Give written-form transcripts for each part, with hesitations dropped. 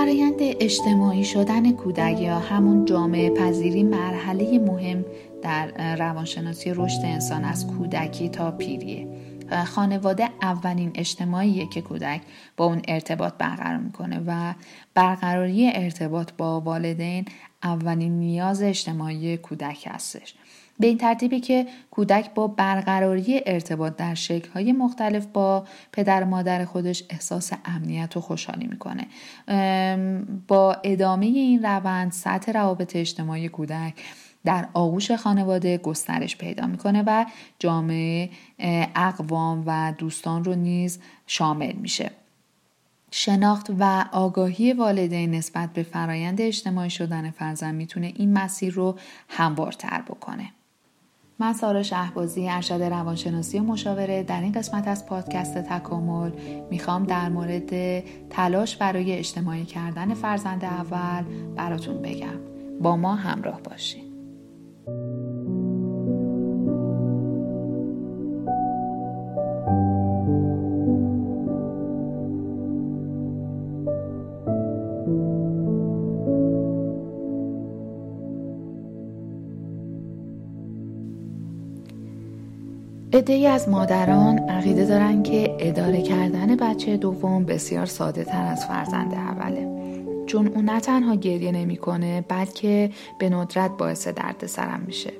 فرآیند اجتماعی شدن کودک یا همون جامعه پذیری مرحله مهم در روانشناسی رشد انسان از کودکی تا پیریه. خانواده اولین اجتماعیه که کودک با اون ارتباط برقرار میکنه و برقراری ارتباط با والدین اولین نیاز اجتماعی کودک هستش. به این ترتیبی که کودک با برقراری ارتباط در شکل‌های مختلف با پدر و مادر خودش احساس امنیت و خوشحالی میکنه. با ادامه این روند سطح روابط اجتماعی کودک در آغوش خانواده گسترش پیدا میکنه و جامعه، اقوام و دوستان رو نیز شامل میشه. شناخت و آگاهی والدین نسبت به فرایند اجتماعی شدن فرزند میتونه این مسیر رو هموارتر بکنه. من سارا شهبازی، ارشد روانشناسی و مشاوره، در این قسمت از پادکست تکامل میخوام در مورد تلاش برای اجتماعی کردن فرزند اول براتون بگم. با ما همراه باشین. عده‌ای از مادران عقیده دارن که اداره کردن بچه دوم بسیار ساده تر از فرزند اوله، چون اون نه تنها گریه نمی‌کنه بلکه به ندرت باعث دردسر میشه.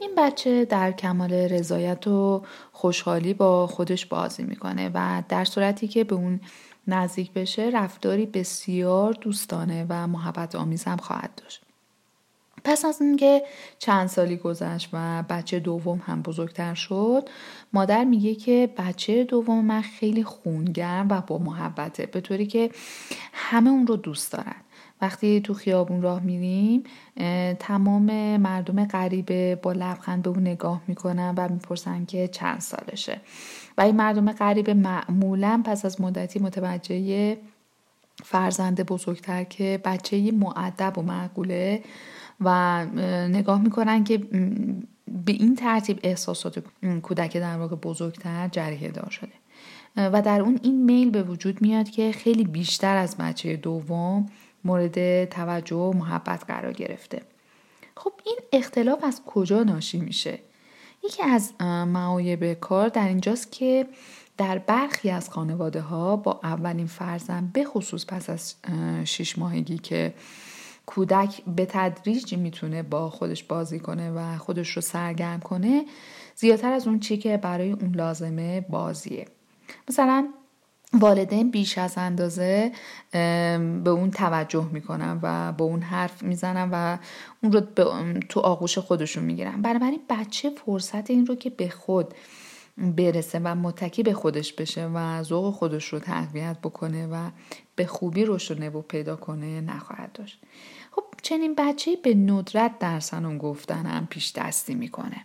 این بچه در کمال رضایت و خوشحالی با خودش بازی میکنه و در صورتی که به اون نزدیک بشه رفتاری بسیار دوستانه و محبت آمیز هم خواهد داشت. پس از اینکه چند سالی گذشت و بچه دوم هم بزرگتر شد، مادر میگه که بچه دوم من خیلی خونگرم و با محبته، به طوری که همه اون رو دوست دارن. وقتی تو خیابون راه میریم تمام مردم غریبه با لبخند به اون نگاه میکنن و میپرسن که چند سالشه و این مردم غریبه معمولا پس از مدتی متوجه فرزند بزرگتر که بچه‌ی مؤدب و معقوله و نگاه میکنن که به این ترتیب احساسات کودک در واقع بزرگتر جریه دار شده و در اون این میل به وجود میاد که خیلی بیشتر از بچه دوم مورد توجه و محبت قرار گرفته. خب این اختلاف از کجا ناشی میشه؟ یکی از معایب کار در اینجاست که در برخی از خانواده ها با اولین فرزند به خصوص پس از 6 ماهگی که کودک به تدریج میتونه با خودش بازی کنه و خودش رو سرگرم کنه، زیادتر از اون چی که برای اون لازمه بازیه. مثلا والدین بیش از اندازه به اون توجه میکنن و با اون حرف میزنن و اون رو تو آغوش خودشون میگیرن. بنابراین بچه فرصت این رو که به خود برسه و متکی به خودش بشه و ذوق خودش رو تقویت بکنه و به خوبی رشد و نمو پیدا کنه نخواهد داشت. خب چنین بچه‌ای به ندرت در سنن گفتن هم پیش دستی میکنه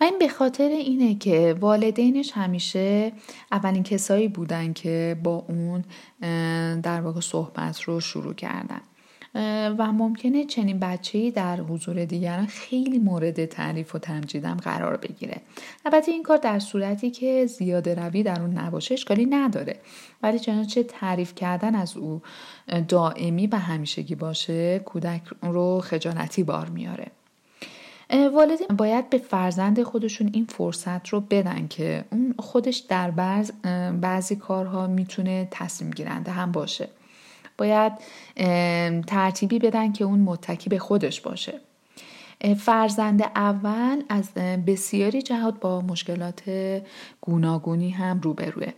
و این به خاطر اینه که والدینش همیشه اولین کسایی بودن که با اون در واقع صحبت رو شروع کردن و ممکنه چنین بچه‌ای در حضور دیگران خیلی مورد تعریف و تمجید هم قرار بگیره. البته این کار در صورتی که زیاده روی در اون نباشه اشکالی نداره، ولی چنانچه تعریف کردن از او دائمی و همیشگی باشه کودک رو خجالتی بار میاره. والدین باید به فرزند خودشون این فرصت رو بدن که اون خودش در بعضی کارها میتونه تصمیم گیرنده هم باشه. باید ترتیبی بدن که اون متکی به خودش باشه. فرزند اول از بسیاری جهات با مشکلات گوناگونی هم روبروه،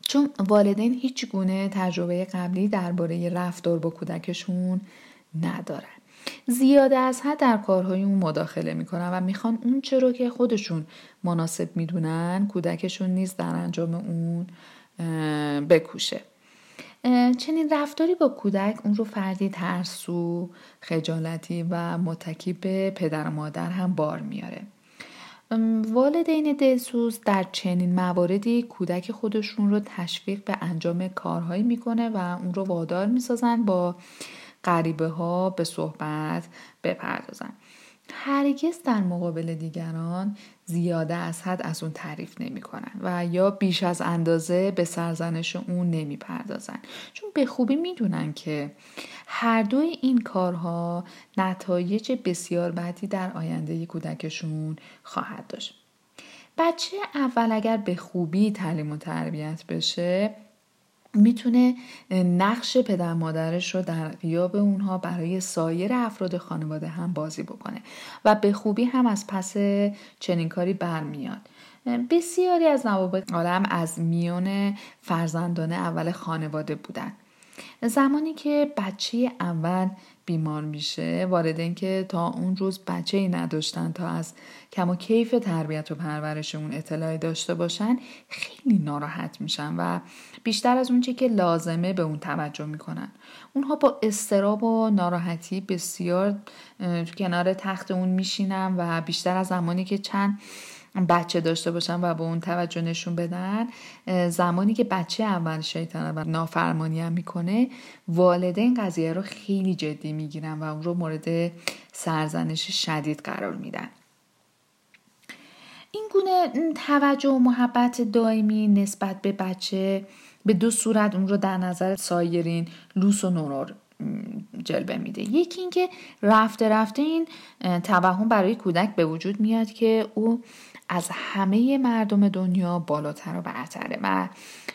چون والدین هیچ گونه تجربه قبلی درباره رفتار با کودکشون ندارن. زیاده از حد در کارهای اون مداخله میکنن و میخوان اون چه رو که خودشون مناسب میدونن کودکشون نیز در انجام اون بکوشه. چنین رفتاری با کودک اون رو فردی ترسو، خجالتی و متکی به پدر و مادر هم بار میاره. والدین دلسوز در چنین مواردی کودک خودشون رو تشویق به انجام کارهایی میکنه و اون رو وادار میسازن با غریبه ها به صحبت بپردازن. هرگز در مقابل دیگران زیاده از حد از اون تعریف نمی کنن و یا بیش از اندازه به سرزنش اون نمی پردازن، چون به خوبی می دونن که هر دوی این کارها نتایج بسیار بدی در آینده کودکشون خواهد داشت. بچه اول اگر به خوبی تعلیم و تربیت بشه میتونه نقش پدر مادرش رو در غیاب اونها برای سایر افراد خانواده هم بازی بکنه و به خوبی هم از پس چنین کاری برمیاد. بسیاری از نوابغ عالم از میان فرزندان اول خانواده بودن. زمانی که بچه اول بیمار میشه، وارد این که تا اون روز بچه‌ای نداشتن تا از کم و کیف تربیت و پرورش اون اطلاعی داشته باشن، خیلی ناراحت میشن و بیشتر از اون چیزی که لازمه به اون توجه میکنن. اونها با استراب و ناراحتی بسیار تو کنار تخت اون میشینن و بیشتر از زمانی که چند بچه داشته باشن و به اون توجه نشون بدن، زمانی که بچه اول شیطان و نافرمانی هم میکنه، والدین قضیه رو خیلی جدی میگیرن و اون رو مورد سرزنش شدید قرار میدن. این گونه توجه و محبت دائمی نسبت به بچه به دو صورت اون رو در نظر سایرین لوس و نورار جلبه میده. یکی این که رفته رفته این توهم برای کودک به وجود میاد که او از همه مردم دنیا بالاتر و برتره و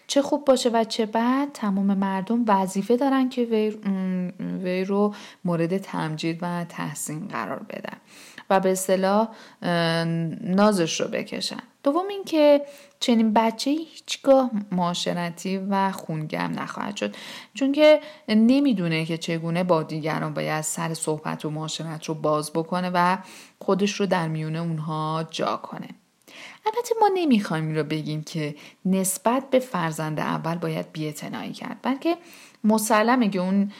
چه خوب باشه و چه بد، تمام مردم وظیفه دارن که وی رو مورد تمجید و تحسین قرار بدن و به اصطلاح نازش رو بکشن. دوم این که چنین بچه هیچگاه معاشرتی و خونگرم نخواهد شد، چون که نمیدونه که چگونه با دیگران باید سر صحبت و معاشرت رو باز بکنه و خودش رو در میونه اونها جا کنه. البته ما نمیخوایم این رو بگیم که نسبت به فرزند اول باید بی‌اعتنایی کرد، بلکه مسلمه که اون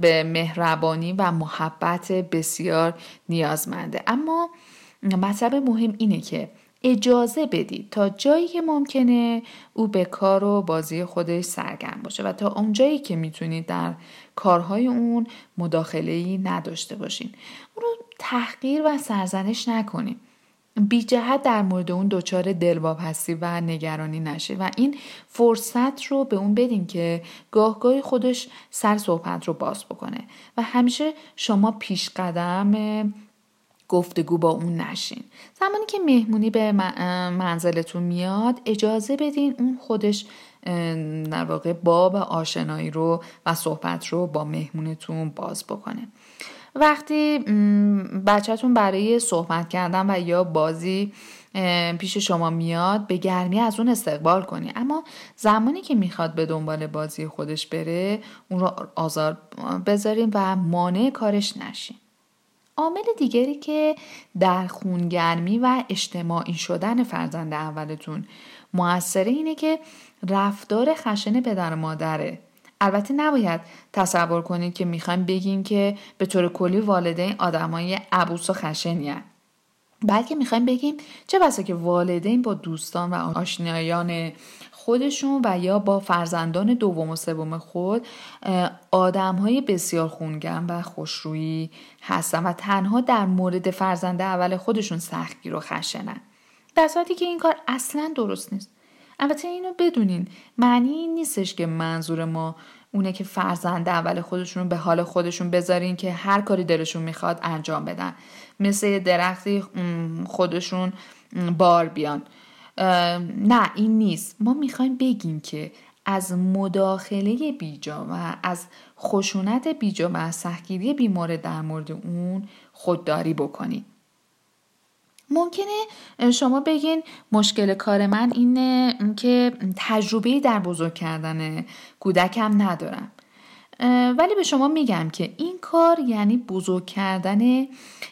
به مهربانی و محبت بسیار نیازمنده، اما مطلب مهم اینه که اجازه بدید تا جایی که ممکنه او به کار و بازی خودش سرگرم باشه و تا اونجایی که میتونید در کارهای اون مداخله‌ای نداشته باشین. اون رو تحقیر و سرزنش نکنید. بی جهت در مورد اون دچار دلواپسی و نگرانی نشه و این فرصت رو به اون بدین که گاهگاهی خودش سر صحبت رو باز بکنه و همیشه شما پیش قدم گفتگو با اون نشین. زمانی که مهمونی به منزلتون میاد، اجازه بدین اون خودش در واقع باب آشنایی رو و صحبت رو با مهمونتون باز بکنه. وقتی بچه‌تون برای صحبت کردن و یا بازی پیش شما میاد، به گرمی از اون استقبال کنی، اما زمانی که میخواد به دنبال بازی خودش بره، اون رو آزار بذارین و مانع کارش نشین. عامل دیگری که در خونگرمی و اجتماعی شدن فرزند اولتون مؤثره اینه که رفتار خشن پدر مادره. البته نباید تصور کنید که میخوایم بگیم که به طور کلی والدین آدمای عبوس و خشنی هستند، بلکه میخوایم بگیم چه بسا که والدین با دوستان و آشنایان خودشون و یا با فرزندان دوم و سوم خود آدم‌های بسیار خونگرم و خوشرویی هستن و تنها در مورد فرزند اول خودشون سختگیر و خشنن، در صورتی که این کار اصلاً درست نیست. البته اینو بدونین معنی این نیستش که منظور ما اونه که فرزند اول خودشون به حال خودشون بذارین که هر کاری دلشون میخواد انجام بدن، مثل درختی خودشون بار بیان. نه، این نیست. ما میخوایم بگیم که از مداخله بیجا و از خشونت بیجا و سختگیری بیمار در مورد اون خودداری بکنید. ممکنه شما بگین مشکل کار من اینه که تجربه‌ای در بزرگ کردن کودکم ندارم، ولی به شما میگم که این کار یعنی بزرگ کردن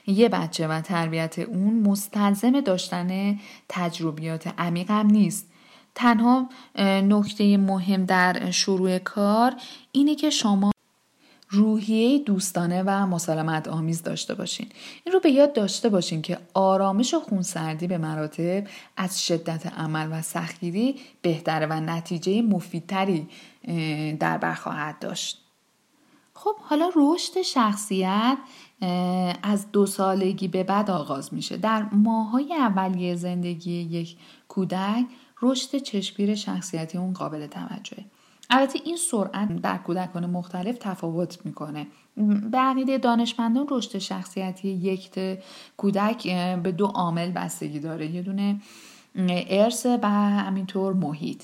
یه بچه و تربیت اون مستلزم داشتن تجربیات عمیق هم نیست. تنها نکته مهم در شروع کار اینه که شما روحیه دوستانه و مسالمت آمیز داشته باشین. این رو به یاد داشته باشین که آرامش و خونسردی به مراتب از شدت عمل و سختگیری بهتره و نتیجه مفیدتری در بر خواهد داشت. خب حالا رشد شخصیت از 2 سالگی به بعد آغاز میشه. در ماه‌های اولیه زندگی یک کودک رشد چشمگیر شخصیتی اون قابل توجهه. البته این سرعت در کودکان مختلف تفاوت میکنه. به عقیده دانشمندان رشد شخصیتی یک کودک به 2 عامل بستگی داره، یه دونه ارث و همینطور محیط.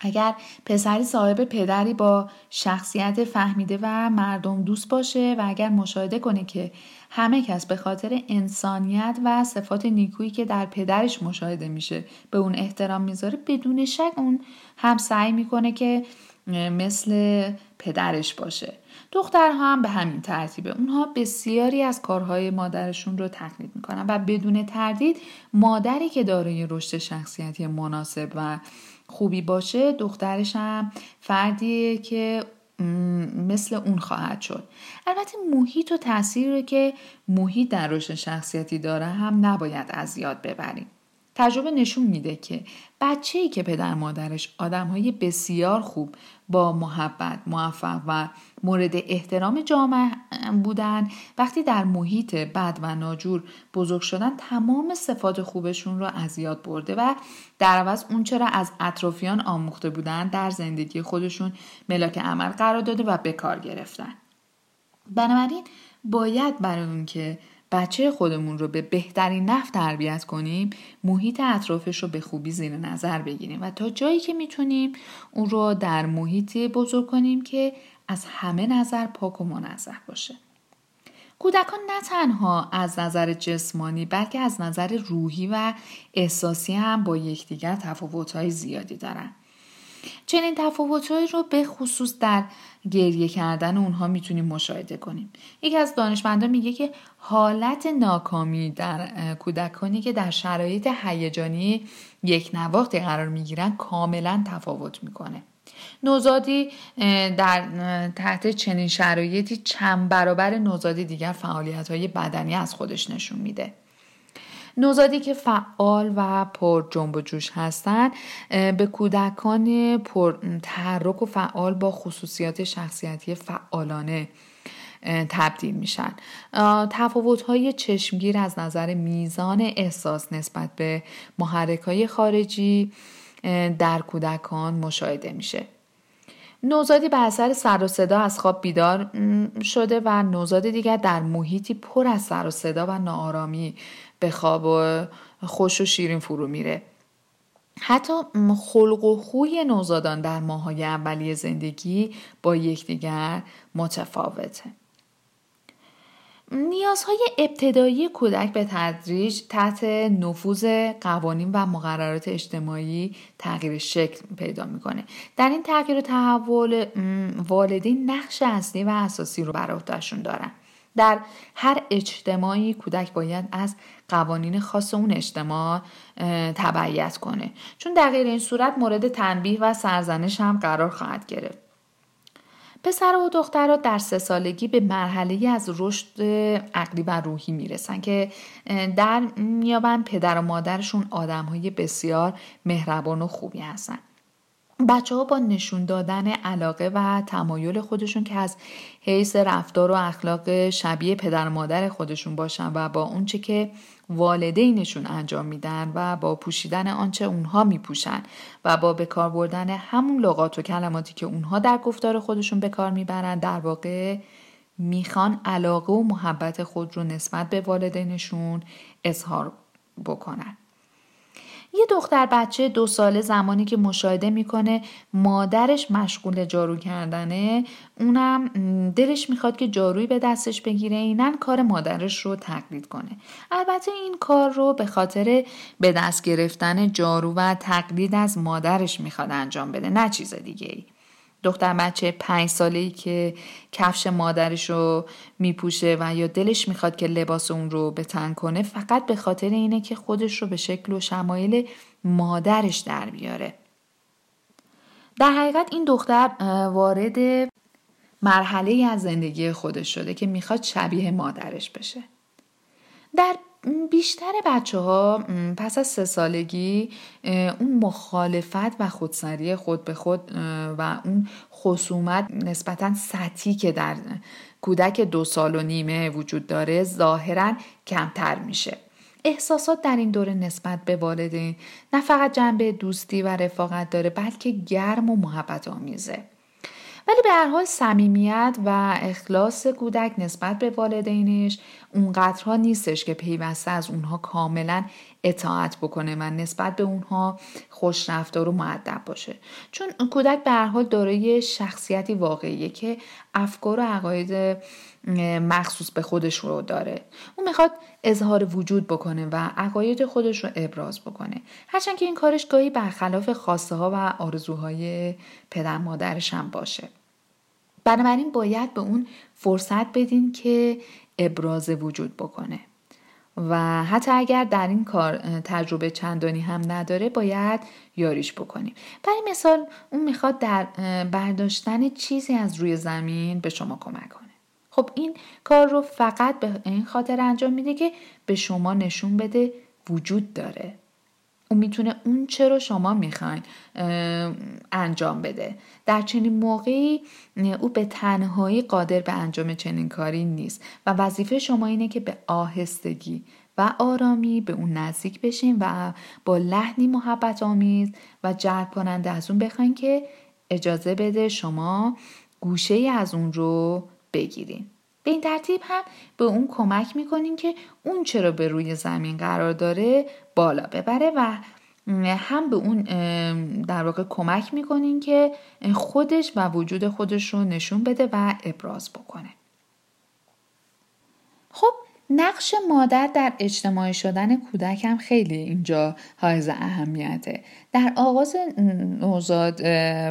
اگر پسری صاحب پدری با شخصیت فهمیده و مردم دوست باشه و اگر مشاهده کنه که همه کس به خاطر انسانیت و صفات نیکویی که در پدرش مشاهده میشه به اون احترام میذاره، بدون شک اون هم سعی میکنه که مثل پدرش باشه. دخترها هم به همین ترتیبه، اونها بسیاری از کارهای مادرشون رو تقلید میکنن و بدون تردید مادری که دارای رشد شخصیتی مناسب و خوبی باشه، دخترش هم فردیه که مثل اون خواهد شد. البته محیط و تأثیری که محیط در رشد شخصیتی داره هم نباید از یاد ببریم. تجربه نشون میده که بچه‌ای که پدر مادرش آدم‌های بسیار خوب با محبت، موفق و مورد احترام جامعه بودن، وقتی در محیط بد و ناجور بزرگ شدن تمام صفات خوبشون رو از یاد برده و در عوض اون چرا از اطرافیان آموخته بودن در زندگی خودشون ملاک عمل قرار داده و به کار گرفتن. بنابراین باید برای اون که بچه خودمون رو به بهترین نحو تربیت کنیم، محیط اطرافش رو به خوبی زیر نظر بگیریم و تا جایی که میتونیم اون رو در محیطی بزرگ کنیم که از همه نظر پاک و منظم باشه. کودکان نه تنها از نظر جسمانی بلکه از نظر روحی و احساسی هم با یکدیگر تفاوت‌های زیادی دارن. چنین تفاوت‌هایی رو به خصوص در گریه کردن اونها میتونیم مشاهده کنیم. یکی از دانشمندان میگه که حالت ناکامی در کودکانی که در شرایط هیجانی یک نواخت قرار میگیرن کاملا تفاوت میکنه. نوزادی در تحت چنین شرایطی چند برابر نوزادی دیگر فعالیت‌های بدنی از خودش نشون میده. نوزادی که فعال و پر جنب و جوش هستند به کودکان پر تحرک و فعال با خصوصیات شخصیتی فعالانه تبدیل میشن. تفاوت‌های چشمگیر از نظر میزان احساس نسبت به محرک‌های خارجی در کودکان مشاهده میشه. نوزادی به اثر سر و صدا از خواب بیدار شده و نوزاد دیگر در محیطی پر از سر و صدا و ناآرامی به خواب خوش و شیرین فرو میره. حتی خلق و خوی نوزادان در ماه‌های اولیه زندگی با یکدیگر متفاوته. نیازهای ابتدایی کودک به تدریج تحت نفوذ قوانین و مقررات اجتماعی تغییر شکل پیدا میکنه. در این تغییر و تحول والدین نقش اصلی و اساسی رو بر عهده‌شون دارن. در هر اجتماعی کودک باید از قوانین خاص اون اجتماع تبعیت کنه، چون در غیر این صورت مورد تنبیه و سرزنش هم قرار خواهد گرفت. پسرها و دخترها در 3 سالگی به مرحله‌ای از رشد عقلی و روحی میرسن که در میابن پدر و مادرشون آدم‌های بسیار مهربان و خوبی هستن. بچه‌ها با نشون دادن علاقه و تمایل خودشون که از حیث رفتار و اخلاق شبیه پدر و مادر خودشون باشن و با اونچه که والدینشون انجام میدن و با پوشیدن آنچه اونها میپوشن و با بکار بردن همون لغات و کلماتی که اونها در گفتار خودشون بکار میبرن، در واقع میخوان علاقه و محبت خود رو نسبت به والدینشون اظهار بکنن. یه دختر بچه 2 ساله زمانی که مشاهده میکنه مادرش مشغول جارو کردنه، اونم دلش میخواد که جارویی به دستش بگیره، اینن کار مادرش رو تقلید کنه. البته این کار رو به خاطر به دست گرفتن جارو و تقلید از مادرش میخواد انجام بده، نه چیز دیگه ای. دختر بچه 5 ساله‌ای که کفش مادرش رو میپوشه و یا دلش میخواد که لباس اون رو به تن کنه، فقط به خاطر اینه که خودش رو به شکل و شمایل مادرش در بیاره. در حقیقت این دختر وارد مرحله‌ای از زندگی خودش شده که میخواد شبیه مادرش بشه. در بیشتر بچه‌ها پس از 3 سالگی اون مخالفت و خودسری خود به خود و اون خصومت نسبتاً سطحی که در کودک 2 سال و نیمه وجود داره ظاهراً کمتر میشه. احساسات در این دوره نسبت به والدین نه فقط جنبه دوستی و رفاقت داره بلکه گرم و محبت آمیزه. ولی به هر حال صمیمیت و اخلاص کودک نسبت به والدینش اونقدرها نیستش که پیوسته از اونها کاملا اطاعت بکنه و نسبت به اونها خوش رفتار و مؤدب باشه. چون کودک به هر حال دارای شخصیتی واقعیه که افکار و عقاید مخصوص به خودش رو داره. اون میخواد اظهار وجود بکنه و عقاید خودش رو ابراز بکنه. هرچند که این کارش گاهی برخلاف خواسته ها و آرزوهای پدر مادرش هم باشه. بنابراین باید به اون فرصت بدین که ابراز وجود بکنه. و حتی اگر در این کار تجربه چندانی هم نداره باید یاریش بکنیم. برای مثال اون میخواد در برداشتن چیزی از روی زمین به شما کمک کنه. خب این کار رو فقط به این خاطر انجام میده که به شما نشون بده وجود داره. اون میتونه اون چه رو شما میخواین انجام بده. در چنین موقعی او به تنهایی قادر به انجام چنین کاری نیست و وظیفه شما اینه که به آهستگی و آرامی به اون نزدیک بشین و با لحنی محبت آمیز و جلب کننده از اون بخواین که اجازه بده شما گوشه از اون رو بگیرین. به این ترتیب هم به اون کمک میکنین که اون چرا به روی زمین قرار داره بالا ببره و هم به اون در واقع کمک میکنین که خودش و وجود خودش رو نشون بده و ابراز بکنه. خب نقش مادر در اجتماعی شدن کودک هم خیلی اینجا حائز اهمیته. در آغاز نوزاد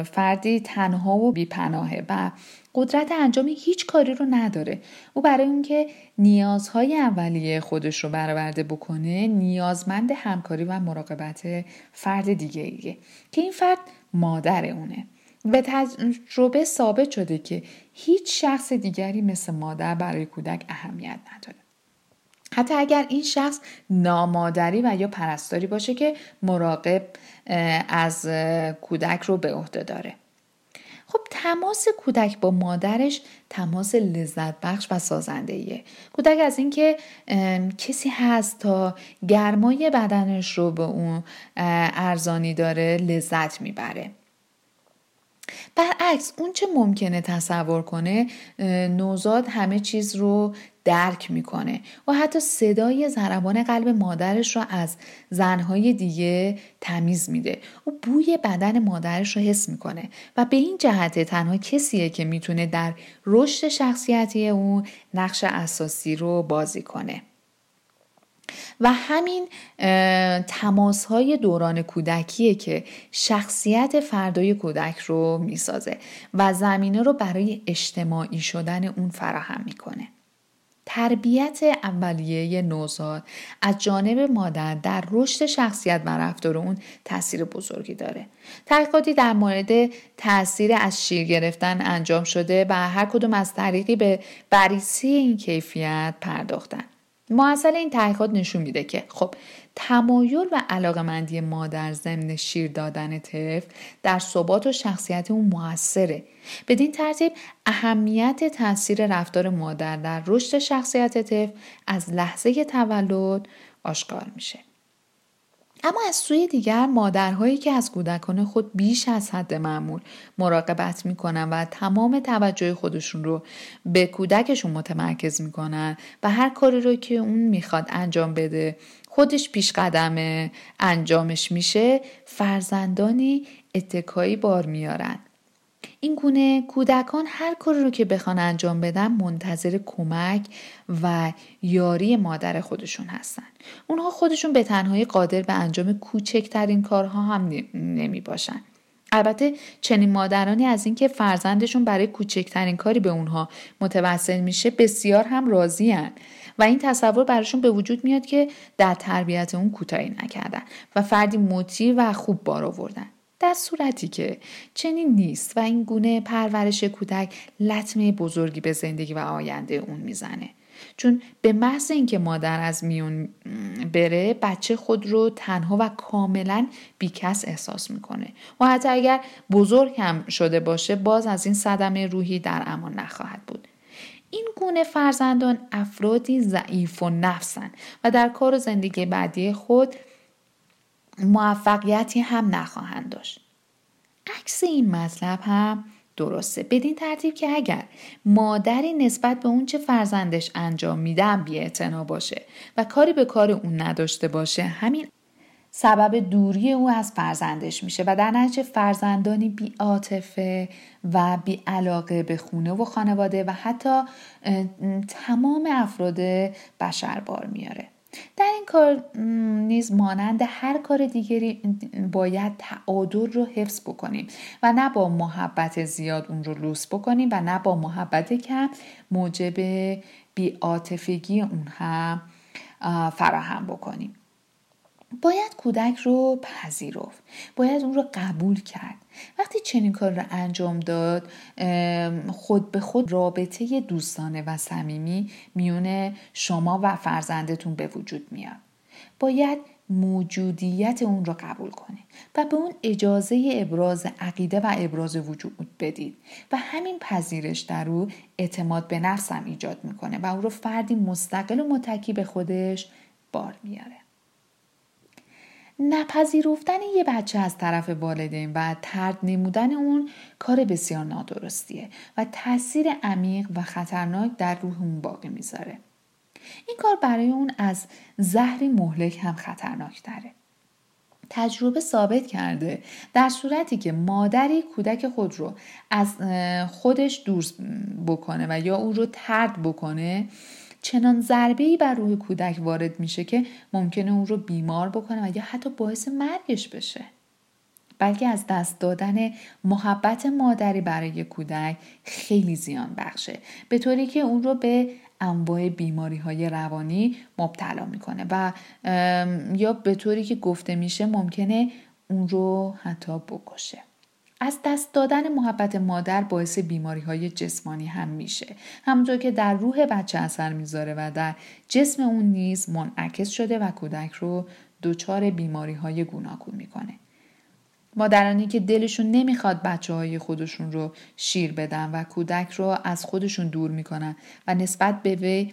فردی تنها و بیپناهه و قدرت انجام هیچ کاری رو نداره. او برای اون که نیازهای اولیه خودش رو برآورده بکنه نیازمند همکاری و مراقبت فرد دیگه که این فرد مادر اونه. به تجربه ثابت شده که هیچ شخص دیگری مثل مادر برای کودک اهمیت نداره. حتی اگر این شخص نامادری و یا پرستاری باشه که مراقب از کودک رو به عهده داره. خب تماس کودک با مادرش تماس لذت بخش و سازنده‌ایه. کودک از این که کسی هست تا گرمای بدنش رو به اون ارزانی داره لذت میبره. برعکس اون چه ممکنه تصور کنه نوزاد همه چیز رو درک میکنه و حتی صدای ضربان قلب مادرش رو از زنهای دیگه تمیز میده. او بوی بدن مادرش رو حس میکنه و به این جهت تنها کسیه که میتونه در رشد شخصیتی او نقش اساسی رو بازی کنه. و همین تماس‌های دوران کودکیه که شخصیت فردای کودک رو میسازه و زمینه رو برای اجتماعی شدن اون فراهم میکنه. تربیت اولیه نوزاد از جانب مادر در رشد شخصیت و رفتار اون تأثیر بزرگی داره. تحقیقاتی در مورد تأثیر از شیر گرفتن انجام شده و هر کدوم از طریقی به بررسی این کیفیت پرداختن. مؤثر این تحقیقات نشون میده که خب تمایل و علاقمندی مادر ضمن شیر دادن طفل در ثبات و شخصیت اون مؤثره. بدین ترتیب اهمیت تاثیر رفتار مادر در رشد شخصیت طفل از لحظه تولد آشکار میشه. اما از سوی دیگر مادرهایی که از کودکان خود بیش از حد معمول مراقبت میکنن و تمام توجه خودشون رو به کودکشون متمرکز میکنن و هر کاری رو که اون میخواد انجام بده خودش پیش قدمه انجامش میشه فرزندانی اتکایی بار میارن. این گونه کودکان هر کاری رو که بخوان انجام بدن منتظر کمک و یاری مادر خودشون هستن. اونها خودشون به تنهایی قادر به انجام کوچکترین کارها هم نمی باشن. البته چنین مادرانی از اینکه فرزندشون برای کوچکترین کاری به اونها متوسل میشه بسیار هم راضی ان و این تصور براشون به وجود میاد که در تربیت اون کوتاهی نکردن و فردی مطیع و خوب بار آوردن. در صورتی که چنین نیست و این گونه پرورش کودک لطمه بزرگی به زندگی و آینده اون میزنه. چون به محض اینکه مادر از میون بره بچه خود رو تنها و کاملا بیکس احساس میکنه و حتی اگر بزرگ هم شده باشه باز از این صدمه روحی در امان نخواهد بود. این گونه فرزندان افرادی ضعیف و نفسن و در کار و زندگی بعدی خود موفقیتی هم نخواهند داشت. عکس این مطلب هم درسته، بدین ترتیب که اگر مادری نسبت به اون چه فرزندش انجام میدن بی‌اعتنا باشه و کاری به کار اون نداشته باشه، همین سبب دوری او از فرزندش میشه و در نتیجه فرزندانی بی‌عاطفه و بی‌علاقه به خونه و خانواده و حتی تمام افراد بشر بار میاره. در این کار نیز مانند هر کار دیگری باید تعادل رو حفظ بکنیم و نه با محبت زیاد اون رو لوس بکنیم و نه با محبت کم موجب بی‌عاطفگی اون هم فراهم بکنیم. باید کودک رو پذیرفت، باید اون رو قبول کرد. وقتی چنین کار رو انجام داد، خود به خود رابطه دوستانه و صمیمی میونه شما و فرزندتون به وجود میاد. باید موجودیت اون رو قبول کنید و به اون اجازه ابراز عقیده و ابراز وجود بدید و همین پذیرش در او اعتماد به نفس هم ایجاد میکنه و اون رو فردی مستقل و متکی به خودش بار میاره. نپذیرفتن یه بچه از طرف والدین و طرد نمودن اون کار بسیار نادرستیه و تاثیر عمیق و خطرناک در روح اون باقی میذاره. این کار برای اون از زهری مهلک هم خطرناک تره. تجربه ثابت کرده در صورتی که مادری کودک خود رو از خودش دور بکنه و یا اون رو طرد بکنه، چنان ضربه‌ای بر روح کودک وارد میشه که ممکنه اون رو بیمار بکنه و یا حتی باعث مرگش بشه. بلکه از دست دادن محبت مادری برای کودک خیلی زیان بخشه، به طوری که اون رو به انواع بیماری‌های روانی مبتلا میکنه و یا به طوری که گفته میشه ممکنه اون رو حتی بکشه. از دست دادن محبت مادر باعث بیماری‌های جسمانی هم میشه، همونطور که در روح بچه اثر میذاره و در جسم اون نیز منعکس شده و کودک رو دچار بیماری‌های گوناگون میکنه. مادرانی که دلشون نمیخواد بچه‌های خودشون رو شیر بدن و کودک رو از خودشون دور میکنن و نسبت به وی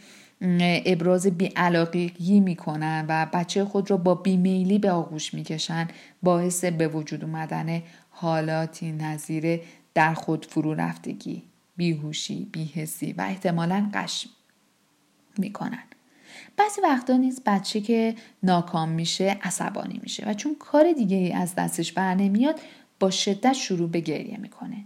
ابراز بی‌علاقگی میکنن و بچه خود رو با بیمیلی به آغوش میکشن، باعث به وجود اومدن حالاتی نظیر در خود فرو رفتگی، بیهوشی، بی‌حسی و احتمالاً غشم میکنن. بعضی وقتا نیز بچه که ناکام میشه عصبانی میشه و چون کار دیگه ای از دستش بر نمیاد با شدت شروع به گریه میکنه.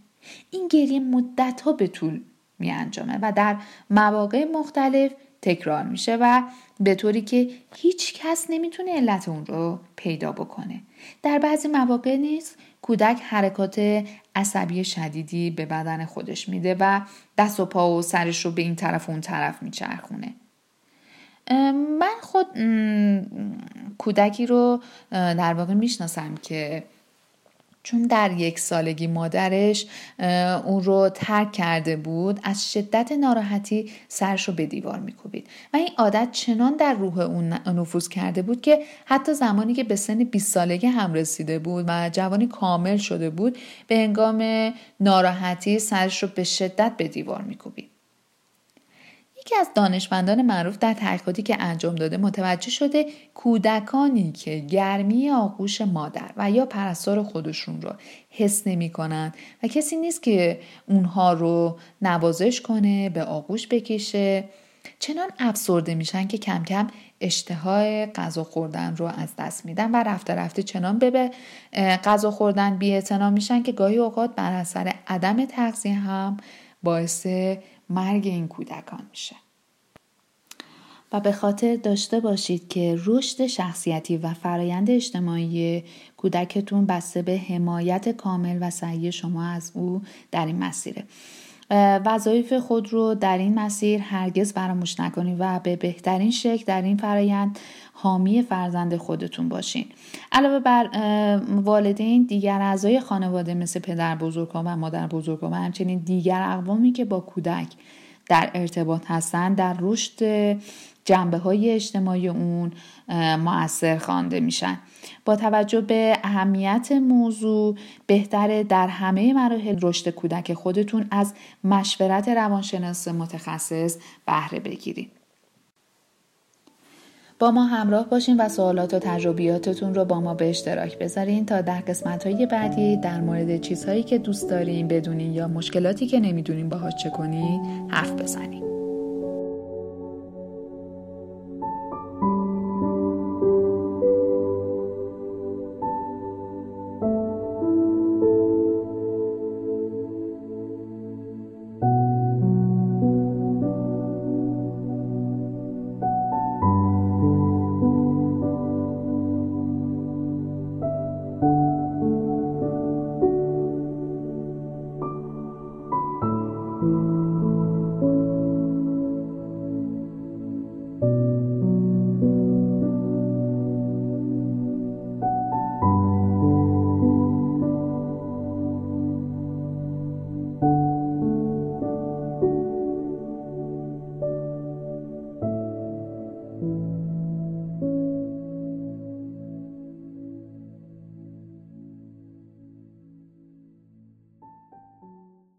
این گریه مدت ها به طول میانجامه و در مواقع مختلف تکرار میشه و به طوری که هیچ کس نمیتونه علت اون رو پیدا بکنه. در بعضی مواقع نیز کودک حرکات عصبی شدیدی به بدن خودش میده و دست و پا و سرش رو به این طرف و اون طرف میچرخونه. من خود کودکی رو در واقع میشناسم که چون در 1 سالگی مادرش اون رو ترک کرده بود، از شدت ناراحتی سرش رو به دیوار میکوبید و این عادت چنان در روح اون نفوذ کرده بود که حتی زمانی که به سن 20 سالگی هم رسیده بود و جوانی کامل شده بود، به هنگام ناراحتی سرش رو به شدت به دیوار میکوبید. یکی از دانشمندان معروف در تحقیقاتی که انجام داده متوجه شده کودکانی که گرمی آغوش مادر و یا پرستار خودشون رو حس نمی کنند و کسی نیست که اونها رو نوازش کنه، به آغوش بکشه، چنان افسرده میشن که کم کم اشتهای غذا خوردن رو از دست میدن و رفته رفته چنان به غذا خوردن بی‌اعتنا میشن که گاهی اوقات بر اثر عدم تغذیه هم باعث مرگ این کودکان میشه. و به خاطر داشته باشید که رشد شخصیتی و فرایند اجتماعی کودکتون بسته به حمایت کامل و سعی شما از او در این مسیره. وظایف خود رو در این مسیر هرگز فراموش نکنید و به بهترین شکل در این فرایند حامی فرزند خودتون باشین. علاوه بر والدین، دیگر اعضای خانواده مثل پدر بزرگان و مادر بزرگان و همچنین دیگر اقوامی که با کودک در ارتباط هستن در رشد جنبه‌های اجتماعی اون مؤثر خوانده میشن. با توجه به اهمیت موضوع بهتره در همه مراحل رشد کودک خودتون از مشورت روانشناس متخصص بهره بگیرید. با ما همراه باشین و سوالات و تجربیاتتون رو با ما به اشتراک بذارین تا در قسمت‌های بعدی در مورد چیزهایی که دوست دارین بدونین یا مشکلاتی که نمیدونین باهاش چه کنین حرف بزنین.